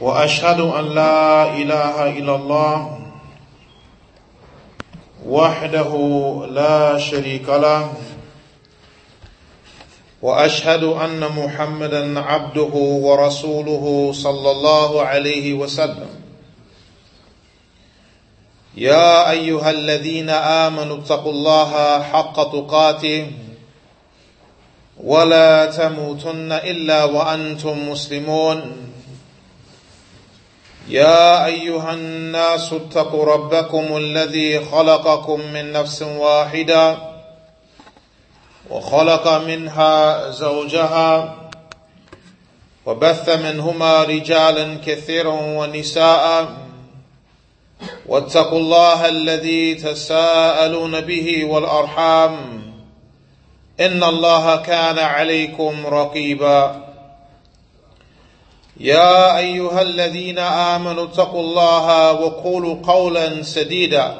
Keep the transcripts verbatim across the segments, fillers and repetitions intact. وأشهد أن لا إله إلا الله وحده لا شريك له وأشهد أن محمدا عبده ورسوله صلى الله عليه وسلم يا أيها الذين آمنوا اتقوا الله حق تقاته ولا تموتن إلا وأنتم مسلمون يا أيها الناس اتقوا ربكم الذي خلقكم من نفس واحدة وخلق منها زوجها وبث منهما رجالا كثيرا ونساء واتقوا الله الذي تساءلون به والأرحام إن الله كان عليكم رقيبا يا أيها الذين آمنوا اتقوا الله وقولوا قولا سديدا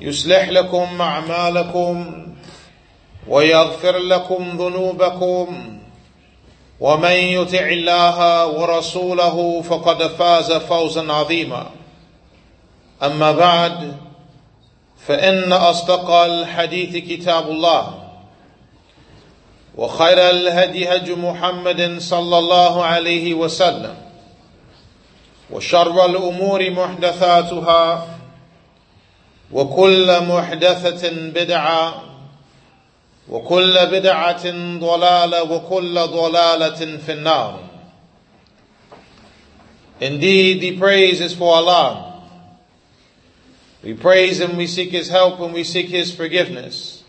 يصلح لكم أعمالكم ويغفر لكم ذنوبكم ومن يطع الله ورسوله فقد فاز فوزا عظيما أما بعد فإن أصدق الحديث كتاب الله وخير الهدي هدي محمد صلى الله عليه وسلم وشر الأمور محدثاتها وكل محدثة بدعة وكل بدعة ضلالة وكل ضلالة في النار. Indeed, the praise is for Allah. We praise Him, we seek His help, and we seek His forgiveness.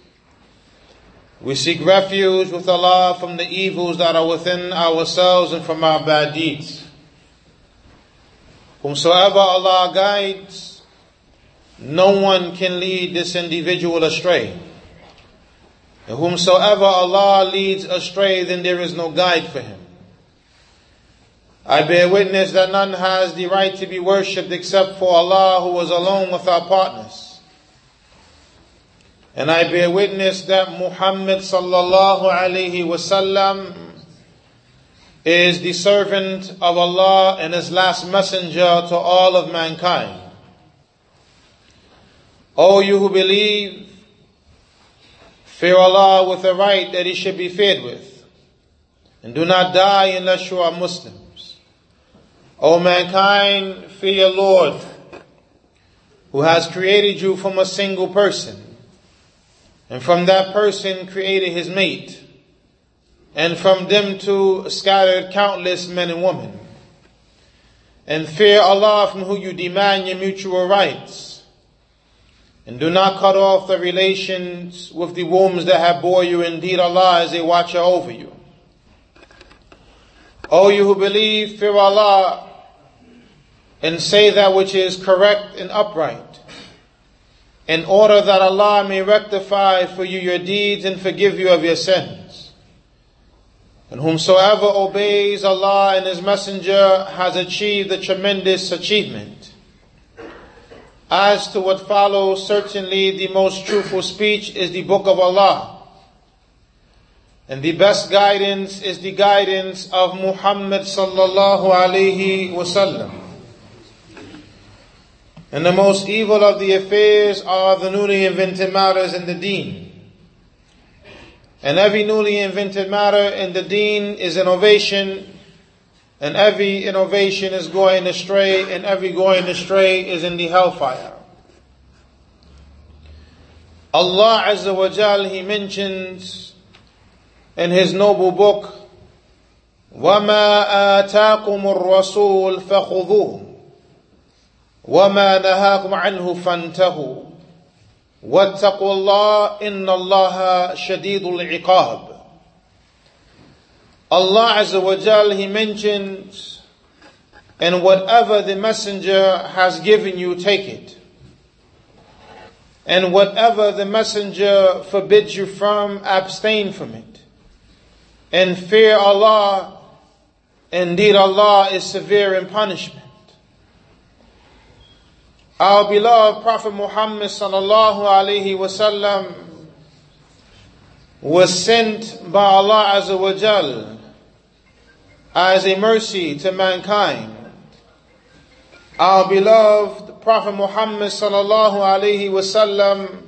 We seek refuge with Allah from the evils that are within ourselves and from our bad deeds. Whomsoever Allah guides, no one can lead this individual astray. And whomsoever Allah leads astray, then there is no guide for him. I bear witness that none has the right to be worshipped except for Allah, who is alone without partners. And I bear witness that Muhammad sallallahu alayhi wasallam is the servant of Allah and His last messenger to all of mankind. O you who believe, fear Allah with the right that He should be feared with, and do not die unless you are Muslims. O mankind, fear your Lord, who has created you from a single person, and from that person created his mate, and from them two scattered countless men and women. And fear Allah, from who you demand your mutual rights, and do not cut off the relations with the wombs that have bore you. Indeed, Allah is a watcher over you. O you who believe, fear Allah, and say that which is correct and upright, in order that Allah may rectify for you your deeds and forgive you of your sins. And whomsoever obeys Allah and His Messenger has achieved a tremendous achievement. As to what follows, certainly the most truthful speech is the Book of Allah, and the best guidance is the guidance of Muhammad sallallahu alayhi wasallam. And the most evil of the affairs are the newly invented matters in the deen. And every newly invented matter in the deen is innovation, and every innovation is going astray, and every going astray is in the hellfire. Allah Azza wa Jal, He mentions in His noble book, وَمَا آتَاكُمُ الرَّسُولُ فَخُذُوهُ وَمَا نَهَاكُمْ عَنْهُ فَانْتَهُوا وَاتَّقُوا اللَّهَ إِنَّ اللَّهَ شَدِيدُ الْعِقَابِ. Allah Azza wa Jal, He mentions, and whatever the messenger has given you, take it. And whatever the messenger forbids you from, abstain from it. And fear Allah, indeed Allah is severe in punishment. Our beloved Prophet Muhammad sallallahu alayhi wasallam was sent by Allah Azza wa Jal as a mercy to mankind. Our beloved Prophet Muhammad sallallahu alaihi wasallam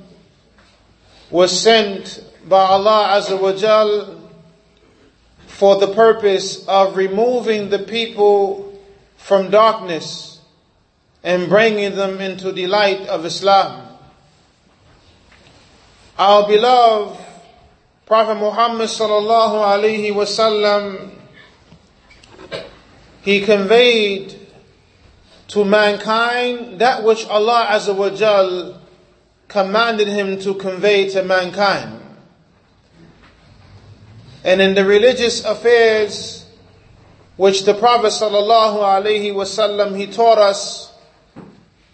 was sent by Allah Azza wa Jal for the purpose of removing the people from darkness and bringing them into the light of Islam. Our beloved Prophet Muhammad sallallahu alaihi wasallam, he conveyed to mankind that which Allah Azza wa Jal commanded him to convey to mankind. And in the religious affairs which the Prophet sallallahu alaihi wasallam he taught us,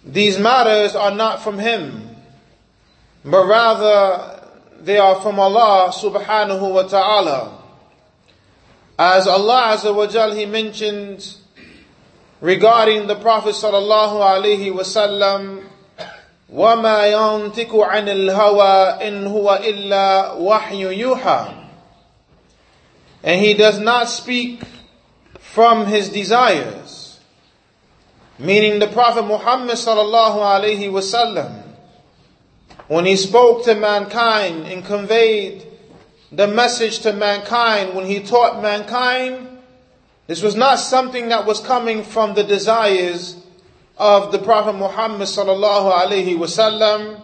these matters are not from him, but rather they are from Allah subhanahu wa ta'ala. As Allah Azza wa Jal he mentioned regarding the Prophet sallallahu alaihi wasallam, وَمَا يَنْتِكُ عَنِ الْهَوَىٰ إِنْ هُوَ إِلَّا وَحْيٌ يُوحَىٰ. And he does not speak from his desires, meaning the Prophet Muhammad sallallahu alaihi wasallam, when he spoke to mankind and conveyed the message to mankind, when he taught mankind, this was not something that was coming from the desires of the Prophet Muhammad sallallahu alaihi wasallam.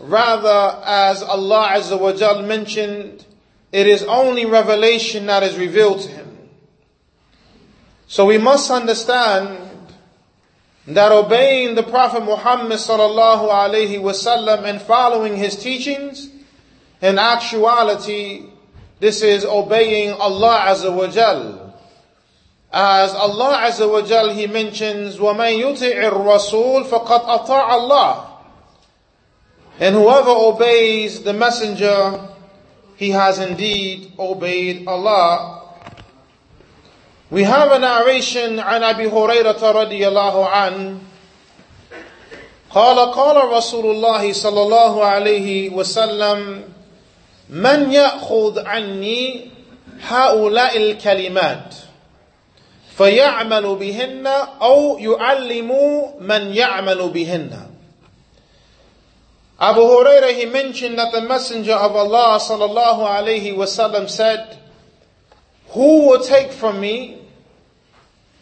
Rather, as Allah Azza wa Jal mentioned, it is only revelation that is revealed to him. So we must understand that obeying the Prophet Muhammad sallallahu alaihi wasallam and following his teachings, in actuality, this is obeying Allah Azza wa Jal. As Allah Azza wa Jal he mentions, وَمَنْ يُطِعِ الرَّسُولِ فَقَدْ أَطَاعَ اللَّهِ. And whoever obeys the messenger, he has indeed obeyed Allah. We have a narration عن أبي هريرة رضي الله عنه قال قال رسول الله صلى الله عليه وسلم من يأخذ عني هؤلاء الكلمات فَيَعْمَلُ بِهِنَّ أَوْ يُعَلِّمُ مَنْ يَعْمَلُ بِهِنَّ. Abu Hurairah, he mentioned that the Messenger of Allah sallallahu alaihi wasallam said, who will take from me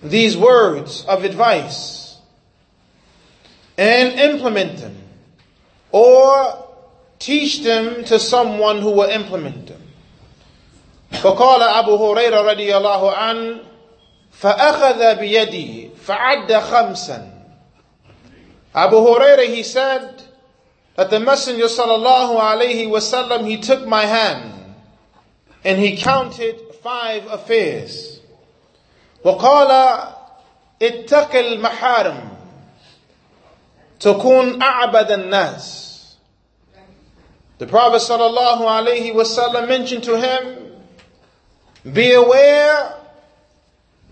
these words of advice and implement them, or teach them to someone who will implement them? فَقَالَ أَبُو هُرَيْرَةَ رَضِيَ اللَّهُ عَنْهُ فَأَخَذَ بِيَدِي فَعَدَّ خَمْسًا. Abu Hurairah, he said that the Messenger sallallahu alaihi wasallam, he took my hand and he counted five affairs. وَقَالَ اتَّقِ الْمَحَارِمْ تَكُونْ أَعْبَدَ النَّاسِ. The Prophet sallallahu alaihi wasallam mentioned to him, be aware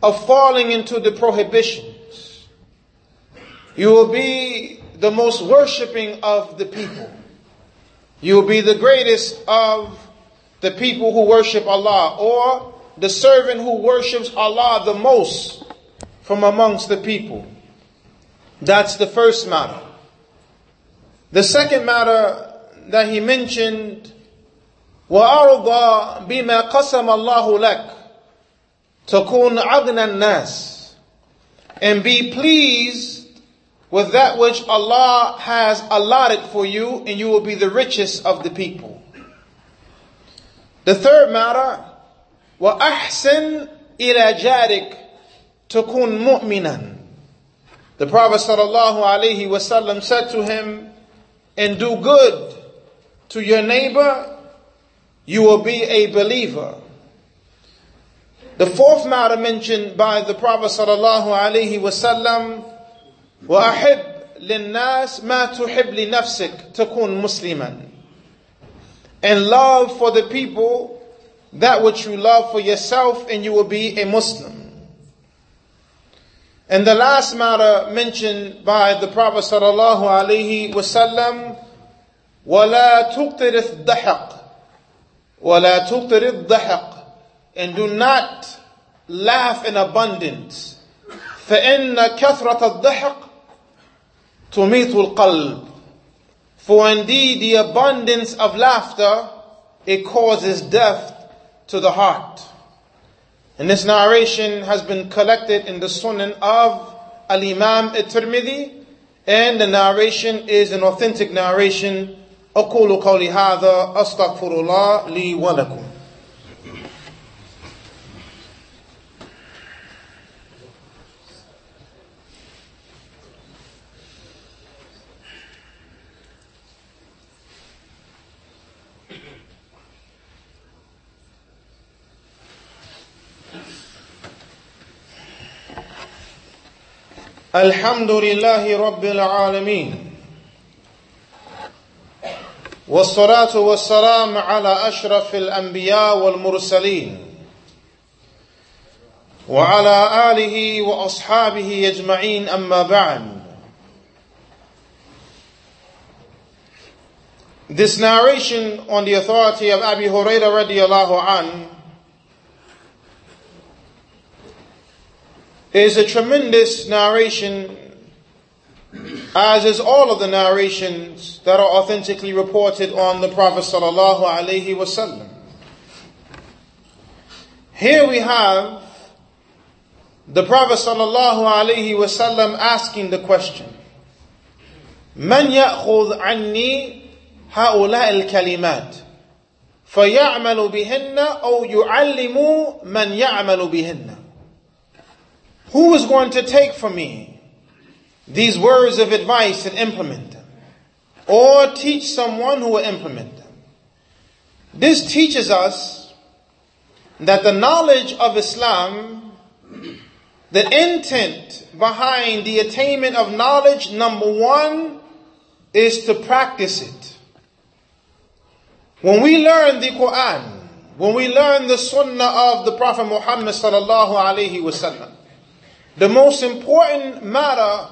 of falling into the prohibitions. You will be the most worshipping of the people. You will be the greatest of the people who worship Allah, or the servant who worships Allah the most from amongst the people. That's the first matter. The second matter that he mentioned, وَأَرْضَى بِمَا قَسَمَ اللَّهُ لَكَ تَكُونْ أَغْنَى النَّاسِ. And be pleased with that which Allah has allotted for you, and you will be the richest of the people. The third matter, وَأَحْسِنْ إِلَى جَارِكَ تَكُونْ مُؤْمِنًا. The Prophet sallallahu alaihi wasallam said to him, and do good to your neighbor, you will be a believer. The fourth matter mentioned by the Prophet sallallahu alaihi wasallam, وَأَحِبْ لِلنَّاسِ مَا تُحِبْ لِنَفْسِكَ تَكُونْ مُسْلِمًا. And love for the people that which you love for yourself, and you will be a Muslim. And the last matter mentioned by the Prophet sallallahu alaihi wasallam, وَلَا تُقْتِرِ الضَّحَقَ وَلَا تُقْتِرِ الضَّحَقَ. And do not laugh in abundance. فَإِنَّ كَثْرَةَ الضَّحِكِ تُمِيتُ الْقَلْبِ. For indeed the abundance of laughter, it causes death to the heart. And this narration has been collected in the Sunan of Al-Imam At-Tirmidhi, and the narration is an authentic narration. أَقُولُ قَوْلِ هَذَا أَسْتَغْفِرُ اللَّهَ لِي وَلَكُمْ. الحمد لله رب العالمين، والصلاة والسلام على أشرف الأنبياء والمرسلين وعلى آله وأصحابه أجمعين، أما بعد. This narration, on the authority of Abi Hurairah radiallahu anhu, is a tremendous narration, as is all of the narrations that are authentically reported on the Prophet sallallahu alaihi wasallam. Here we have the Prophet sallallahu alaihi wasallam asking the question, "Man ya'khudh anni ha'ula'i al-kalimat, faya'malu bihinna aw yu'allimu man ya'malu bihinna." Who is going to take from me these words of advice and implement them, or teach someone who will implement them? This teaches us that the knowledge of Islam, the intent behind the attainment of knowledge, number one, is to practice it. When we learn the Quran, when we learn the Sunnah of the Prophet Muhammad sallallahu alaihi wasallam, the most important matter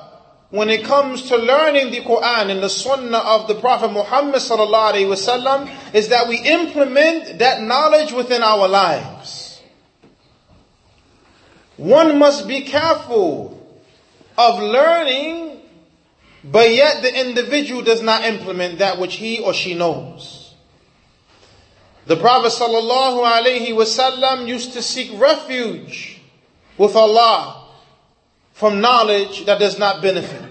when it comes to learning the Quran and the Sunnah of the Prophet Muhammad sallallahu alaihi wasallam is that we implement that knowledge within our lives. One must be careful of learning, but yet the individual does not implement that which he or she knows. The Prophet sallallahu alaihi wasallam used to seek refuge with Allah from knowledge that does not benefit.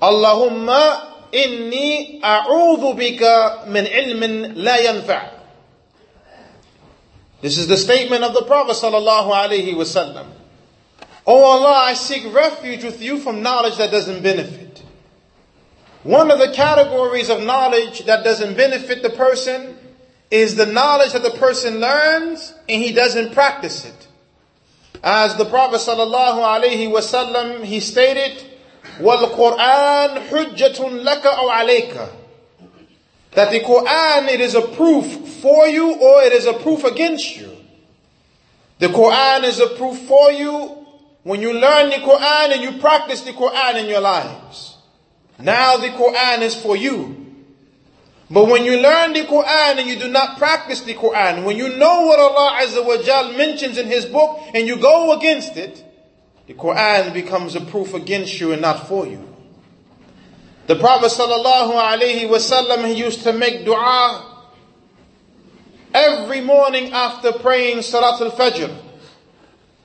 Allahumma inni a'udhu bika min ilmin la yanfa'. This is the statement of the Prophet sallallahu alaihi wasallam. Oh Allah, I seek refuge with you from knowledge that doesn't benefit. One of the categories of knowledge that doesn't benefit the person is the knowledge that the person learns and he doesn't practice it. As the Prophet sallallahu alaihi wasallam, he stated, "Wal Quran hujjatun laka aw alayka," that the Quran, it is a proof for you or it is a proof against you. The Quran is a proof for you when you learn the Quran and you practice the Quran in your lives. Now the Quran is for you. But when you learn the Quran and you do not practice the Quran, when you know what Allah Azza wa Jal mentions in His book and you go against it, the Quran becomes a proof against you and not for you. The Prophet sallallahu alaihi wasallam, he used to make dua every morning after praying Salat al-Fajr,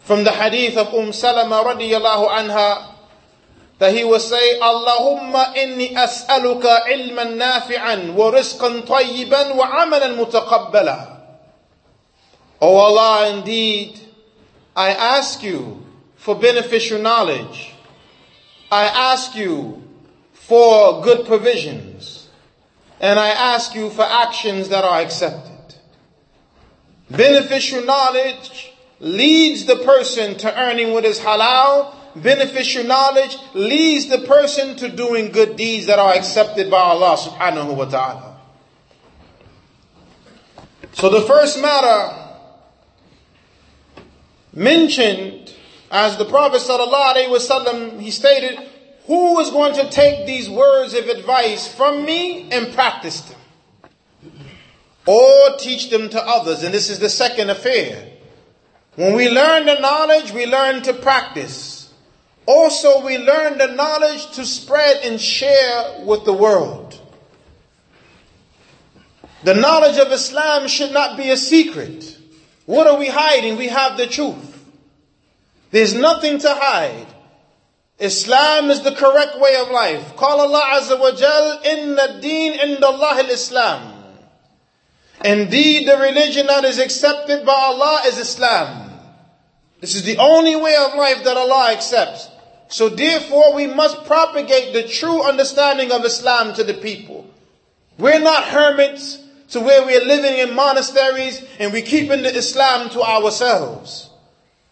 from the hadith of Umm Salama radiyallahu anha, that he would say, "Allahumma inni as'aluka ilman nafi'an wa rizqan tayyiban wa amalan mutaqabbala." O Allah, indeed, I ask you for beneficial knowledge. I ask you for good provisions. And I ask you for actions that are accepted. Beneficial knowledge leads the person to earning what is halal. Beneficial knowledge leads the person to doing good deeds that are accepted by Allah subhanahu wa ta'ala. So the first matter mentioned, as the Prophet sallallahu alaihi wasallam, he stated, who is going to take these words of advice from me and practice them, or teach them to others? And this is the second affair. When we learn the knowledge, we learn to practice. Also, we learn the knowledge to spread and share with the world. The knowledge of Islam should not be a secret. What are we hiding? We have the truth. There's nothing to hide. Islam is the correct way of life. Qala Allah Azza wa Jal, Inna ad-deen inda Allah al-Islam. Indeed, the religion that is accepted by Allah is Islam. This is the only way of life that Allah accepts. So therefore, we must propagate the true understanding of Islam to the people. We're not hermits to where we're living in monasteries and we're keeping the Islam to ourselves.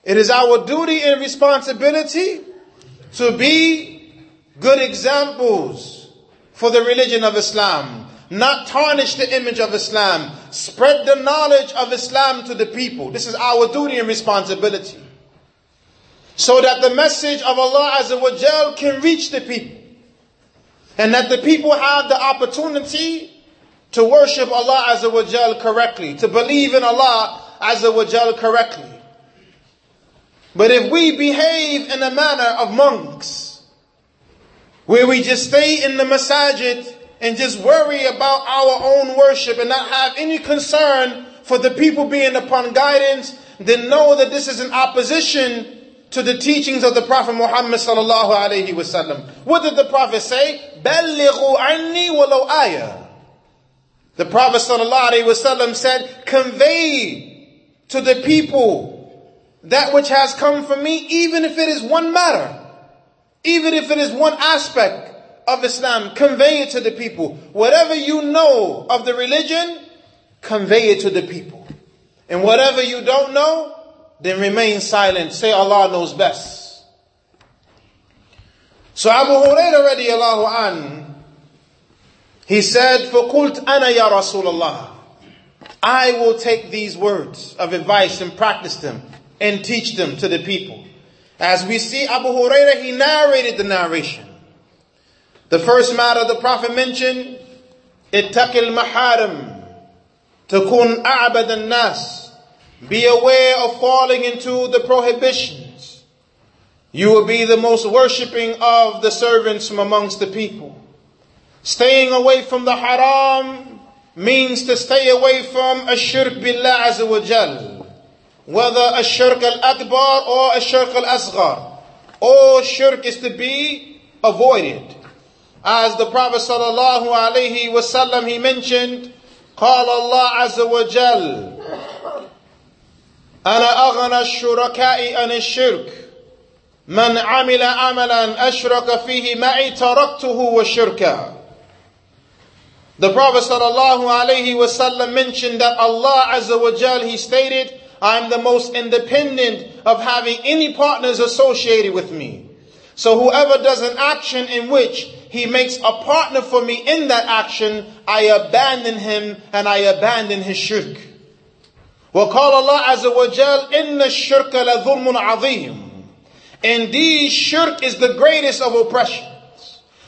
It is our duty and responsibility to be good examples for the religion of Islam. Not tarnish the image of Islam. Spread the knowledge of Islam to the people. This is our duty and responsibility. So that the message of Allah Azza wa Jal can reach the people. And that the people have the opportunity to worship Allah Azza wa Jal correctly. To believe in Allah Azza wa Jal correctly. But if we behave in a manner of monks, where we just stay in the masajid and just worry about our own worship and not have any concern for the people being upon guidance, then know that this is in opposition to the teachings of the Prophet Muhammad sallallahu alaihi wasallam. What did the Prophet say? Ballighu anni walau ayah. The Prophet sallallahu alaihi wasallam said, convey to the people that which has come from me, even if it is one matter, even if it is one aspect of Islam, convey it to the people. Whatever you know of the religion, convey it to the people. And whatever you don't know, then remain silent. Say Allah knows best. So Abu Hurairah radiallahu anhu, he said, فَقُلْتْ أَنَا يَا رَسُولَ اللَّهِ, I will take these words of advice and practice them and teach them to the people. As we see, Abu Hurairah, he narrated the narration. The first matter the Prophet mentioned, ittaqi al-maharim, takun a'bad al-nas. Be aware of falling into the prohibitions. You will be the most worshipping of the servants from amongst the people. Staying away from the haram means to stay away from ash-shirk billah azza wa jal. Whether a shirk al-akbar or a shirk al-asghar, all shirk is to be avoided. As the Prophet sallallahu alaihi wasallam, he mentioned, قال الله عز وجل, أنا أغنى الشركاء عن الشرك, من عمل عملا أشرك فيه معي تركته وشركا. The Prophet sallallahu alaihi wasallam mentioned that Allah Azza wa Jal, he stated, I am the most independent of having any partners associated with me. So whoever does an action in which he makes a partner for me in that action, I abandon him and I abandon his shirk. وَقَالَ اللَّهُ عَزَّ وَجَلَّ إِنَّ الشِّرْكَ لَظُلْمٌ عَظِيمٌ. Indeed, shirk is the greatest of oppressions.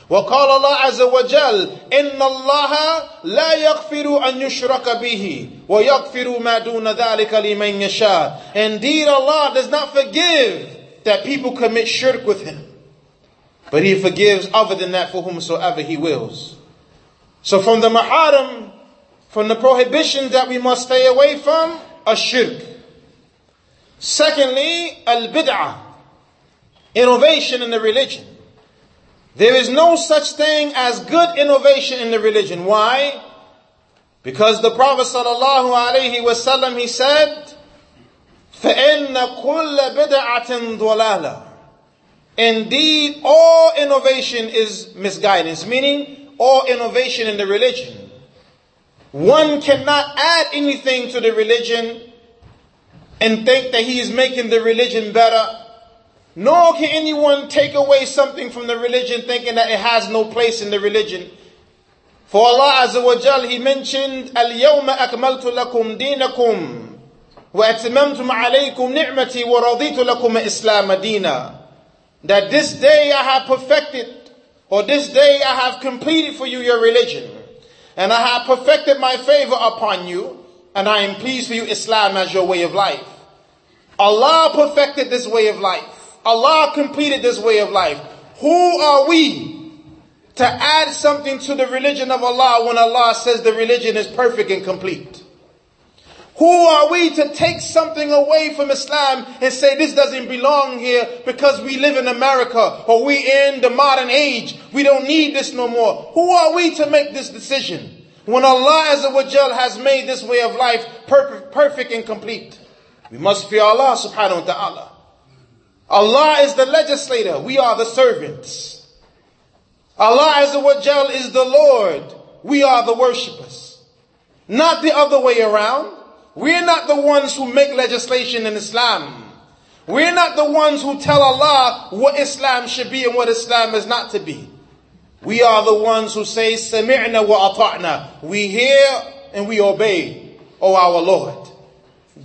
وَقَالَ اللَّهُ عَزَّ وَجَلَّ إِنَّ اللَّهَ لَا يَغْفِرُ أَنْ يُشْرَكَ بِهِ وَيَغْفِرُ مَا دُونَ ذَلِكَ لِمَنْ يَشَاءُ. Indeed, Allah does not forgive that people commit shirk with him, but he forgives other than that for whomsoever he wills. So from the maharim, from the prohibitions that we must stay away from, a shirk. Secondly, al-bid'ah, innovation in the religion. There is no such thing as good innovation in the religion. Why? Because the Prophet sallallahu alaihi wasallam, he said, فَإِنَّ كُلَّ بِدْعَةٍ ضَلَالَةٍ. Indeed, all innovation is misguidance, meaning all innovation in the religion. One cannot add anything to the religion and think that he is making the religion better. Nor can anyone take away something from the religion thinking that it has no place in the religion. For Allah Azza wa Jal, he mentioned, الْيَوْمَ أَكْمَلْتُ لَكُمْ دِينَكُمْ وَأَتْمَمْتُمْ عَلَيْكُمْ نِعْمَتِي وَرَضِيتُ لَكُمْ إِسْلَامَ دِينًا. That this day I have perfected, or this day I have completed for you your religion, and I have perfected my favor upon you, and I am pleased for you Islam as your way of life. Allah perfected this way of life. Allah completed this way of life. Who are we to add something to the religion of Allah when Allah says the religion is perfect and complete? Who are we to take something away from Islam and say this doesn't belong here because we live in America or we in the modern age? We don't need this no more. Who are we to make this decision when Allah Azza wa Jal has made this way of life per- perfect and complete? We must fear Allah subhanahu wa ta'ala. Allah is the legislator. We are the servants. Allah Azza wa Jal is the Lord. We are the worshippers. Not the other way around. We're not the ones who make legislation in Islam. We're not the ones who tell Allah what Islam should be and what Islam is not to be. We are the ones who say, Sami'na wa ata'na. We hear and we obey, O our Lord.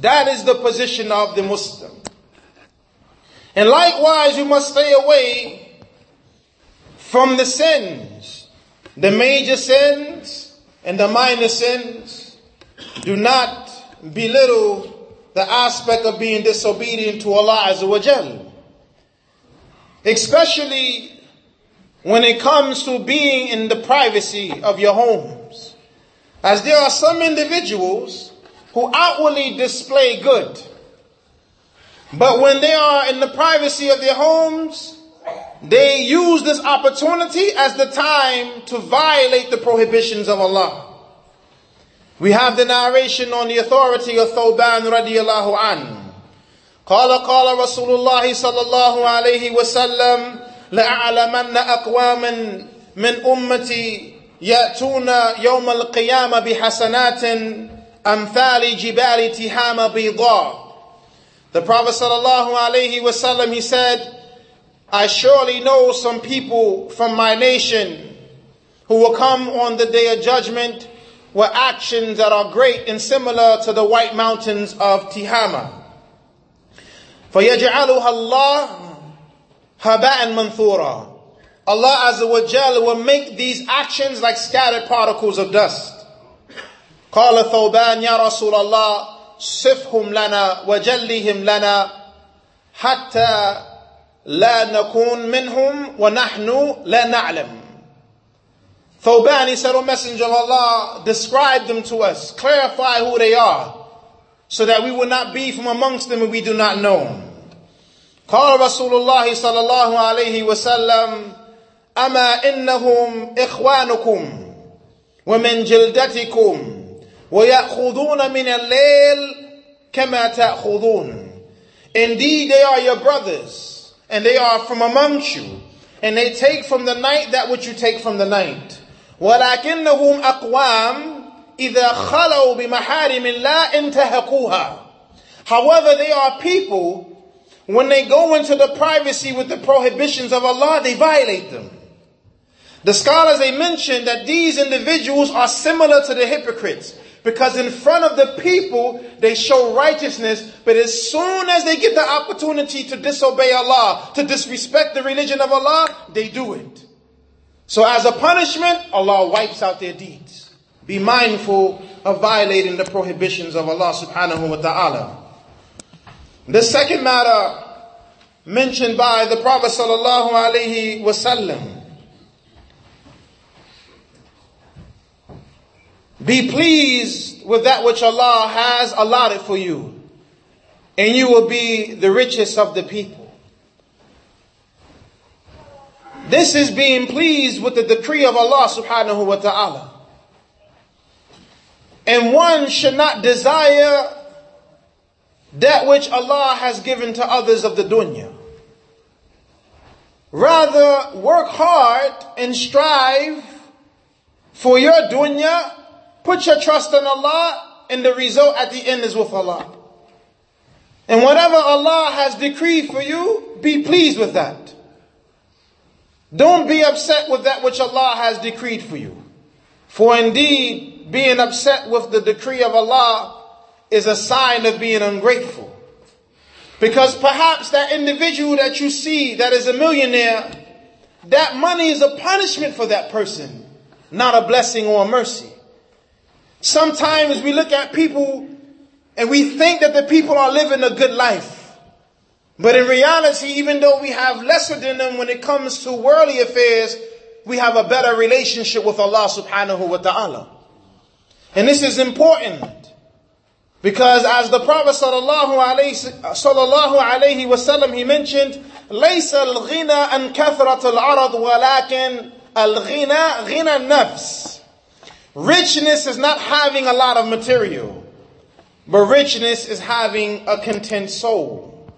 That is the position of the Muslim. And likewise, we must stay away from the sins, the major sins and the minor sins. Do not belittle the aspect of being disobedient to Allah Azza wa Jal, especially when it comes to being in the privacy of your homes, as there are some individuals who outwardly display good, but when they are in the privacy of their homes, they use this opportunity as the time to violate the prohibitions of Allah. We have the narration on the authority of Thawban radiyallahu an. قال قال رسول الله صلى الله عليه وسلم لأعلمن أقواما من أمتي يأتون يوم القيامة بحسنات أمثال جبال تهام بيضاء. The Prophet sallallahu alaihi wasallam, he said, I surely know some people from my nation who will come on the day of judgment were actions that are great and similar to the white mountains of Tihama. فَيَجْعَلُهَا اللَّهُ هَبَاءً مَنْثُورًا. Allah Azza wa Jalla will make these actions like scattered particles of dust. قَالَ ثَوْبَانْ يَا رَسُولَ اللَّهِ صِفْهُمْ لَنَا وَجَلِّهِمْ لَنَا حَتَّى لَا نَكُونَ مِنْهُمْ وَنَحْنُ لَا نَعْلَمُ. Thawban, he said, O Messenger of Allah, describe them to us, clarify who they are, so that we will not be from amongst them and we do not know. قال رسول الله صلى الله عليه وسلم أما إنهم إخوانكم ومن جلدتكم ويأخذون من الليل كما تأخذون. Indeed, they are your brothers, and they are from amongst you, and they take from the night that which you take from the night. وَلَكِنَّهُمْ أَقْوَامٌ إِذَا خَلَوْا بِمَحَارِمِ اللَّهِ انْتَهَكُوهَا. However, they are people, when they go into the privacy with the prohibitions of Allah, they violate them. The scholars, they mention that these individuals are similar to the hypocrites, because in front of the people, they show righteousness, but as soon as they get the opportunity to disobey Allah, to disrespect the religion of Allah, they do it. So as a punishment, Allah wipes out their deeds. Be mindful of violating the prohibitions of Allah subhanahu wa ta'ala. The second matter mentioned by the Prophet sallallahu alaihi wasallam: be pleased with that which Allah has allotted for you, and you will be the richest of the people. This is being pleased with the decree of Allah subhanahu wa ta'ala. And one should not desire that which Allah has given to others of the dunya. Rather, work hard and strive for your dunya. Put your trust in Allah, and the result at the end is with Allah. And whatever Allah has decreed for you, be pleased with that. Don't be upset with that which Allah has decreed for you. For indeed, being upset with the decree of Allah is a sign of being ungrateful. Because perhaps that individual that you see that is a millionaire, that money is a punishment for that person, not a blessing or a mercy. Sometimes we look at people and we think that the people are living a good life. But in reality, even though we have lesser than them when it comes to worldly affairs, we have a better relationship with Allah subhanahu wa ta'ala. And this is important because as the Prophet sallallahu alayhi wasallam, he mentioned, لَيْسَ الْغِنَىٰ أَنْ كَثْرَةَ الْعَرَضْ وَلَكِنْ الْغِنَىٰ غِنَىٰ النَّفْسِ. Richness is not having a lot of material, but richness is having a content soul.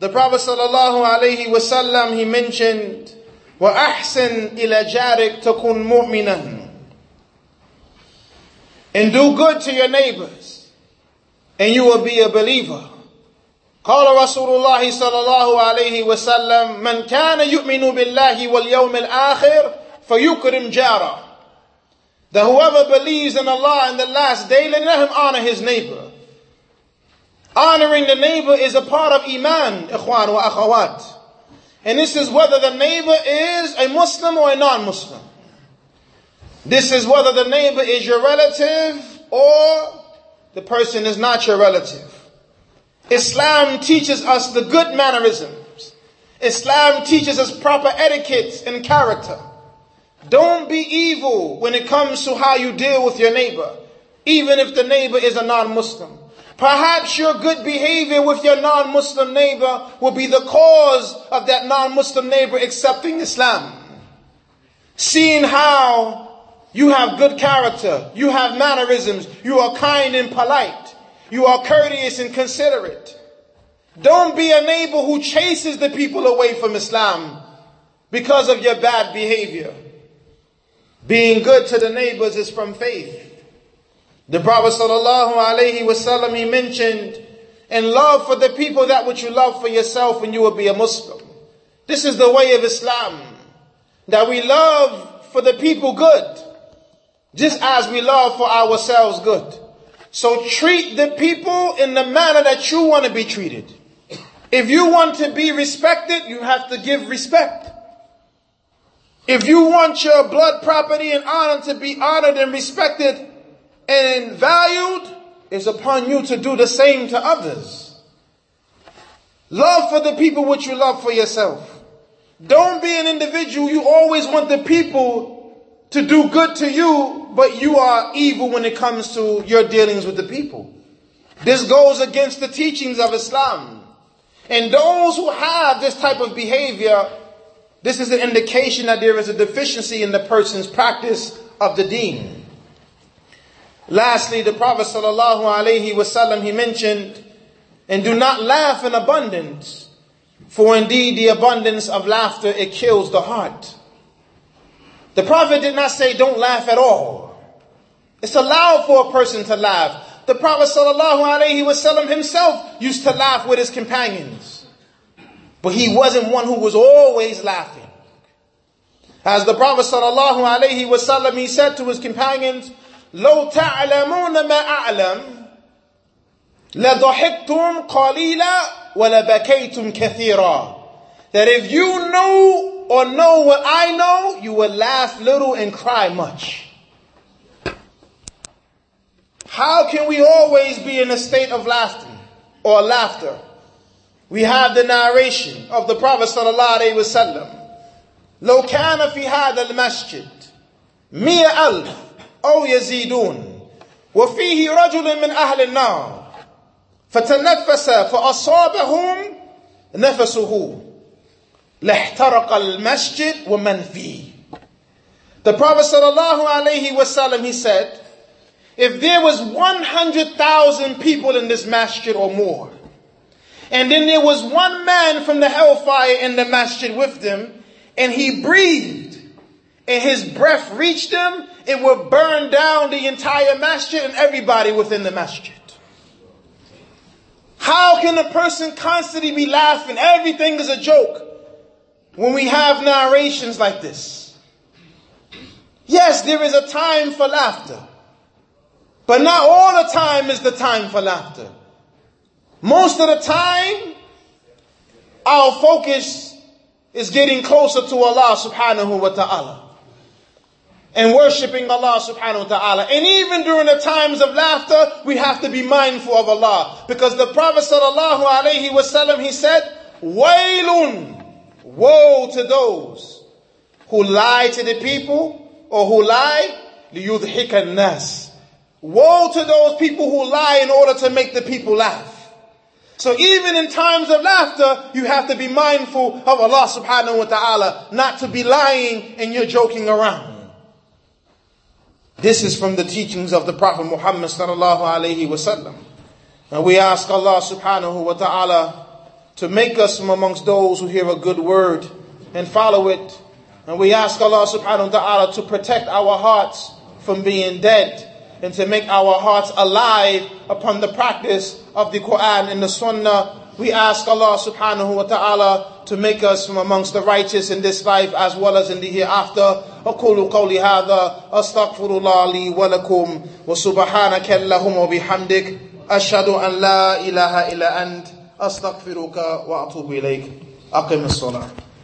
The Prophet sallallahu alayhi wa sallam, he mentioned, وَأَحْسِنْ إِلَى جَارِكْ تَكُنْ مُؤْمِنًا. And do good to your neighbors, and you will be a believer. قال رسول الله صلى الله عليه وسلم من كان يؤمن بالله واليوم الآخر فيكرم جاره. That whoever believes in Allah and the last day, let him honor his neighbor. Honoring the neighbor is a part of Iman, ikhwan wa akhawat. And this is whether the neighbor is a Muslim or a non-Muslim. This is whether the neighbor is your relative or the person is not your relative. Islam teaches us the good mannerisms. Islam teaches us proper etiquette and character. Don't be evil when it comes to how you deal with your neighbor, even if the neighbor is a non-Muslim. Perhaps your good behavior with your non-Muslim neighbor will be the cause of that non-Muslim neighbor accepting Islam. Seeing how you have good character, you have mannerisms, you are kind and polite, you are courteous and considerate. Don't be a neighbor who chases the people away from Islam because of your bad behavior. Being good to the neighbors is from faith. The Prophet sallallahu alayhi wa sallam, he mentioned, in love for the people that which you love for yourself, and you will be a Muslim. This is the way of Islam, that we love for the people good, just as we love for ourselves good. So treat the people in the manner that you want to be treated. If you want to be respected, you have to give respect. If you want your blood, property, and honor to be honored and respected, and valued, is upon you to do the same to others. Love for the people which you love for yourself. Don't be an individual. You always want the people to do good to you, but you are evil when it comes to your dealings with the people. This goes against the teachings of Islam. And those who have this type of behavior, this is an indication that there is a deficiency in the person's practice of the deen. Lastly, the Prophet sallallahu alayhi wa sallam, he mentioned, and do not laugh in abundance, for indeed the abundance of laughter, it kills the heart. The Prophet did not say don't laugh at all. It's allowed for a person to laugh. The Prophet sallallahu alayhi wa sallam himself used to laugh with his companions, but he wasn't one who was always laughing. As the Prophet sallallahu alayhi wa sallam, he said to his companions, لو تعلمون ما أعلم لضحكتم قليلا ولبكيتم كثيرا. That if you know or know what I know, you will laugh little and cry much. How can we always be in a state of laughter or laughter? We have the narration of the Prophet sallallahu alaihi wasallam. لو كان في هذا المسجد مئة ألف أو يزيدون وفيه رجل من أهل النار فتنفس فأصابهم نفسه لاحترق المسجد ومن فيه. The Prophet sallallahu alayhi wa sallam, he said, if there was one hundred thousand people in this masjid or more, and then there was one man from the hellfire in the masjid with them, and he breathed, and his breath reached them, it will burn down the entire masjid and everybody within the masjid. How can a person constantly be laughing? Everything is a joke when we have narrations like this. Yes, there is a time for laughter, but not all the time is the time for laughter. Most of the time, our focus is getting closer to Allah subhanahu wa ta'ala. and worshiping Allah subhanahu wa ta'ala. And even during the times of laughter, we have to be mindful of Allah. Because the Prophet sallallahu alayhi wa sallam, he said, Wailun, woe to those who lie to the people, or who lie, لِيُضْحِكَ النَّاسِ. Woe to those people who lie in order to make the people laugh. So even in times of laughter, you have to be mindful of Allah subhanahu wa ta'ala, not to be lying and you're joking around. This is from the teachings of the Prophet Muhammad sallallahu alayhi wa sallam. And we ask Allah subhanahu wa ta'ala to make us from amongst those who hear a good word and follow it. And we ask Allah subhanahu wa ta'ala to protect our hearts from being dead, and to make our hearts alive upon the practice of the Quran and the Sunnah. We ask Allah subhanahu wa ta'ala to make us from amongst the righteous in this life as well as in the hereafter. أقول قولي هذا أستغفر الله لي ولكم وسبحانك اللهم وبحمدك أشهد أن لا إله إلا أنت أستغفرك وأتوب إليك أقم الصلاة.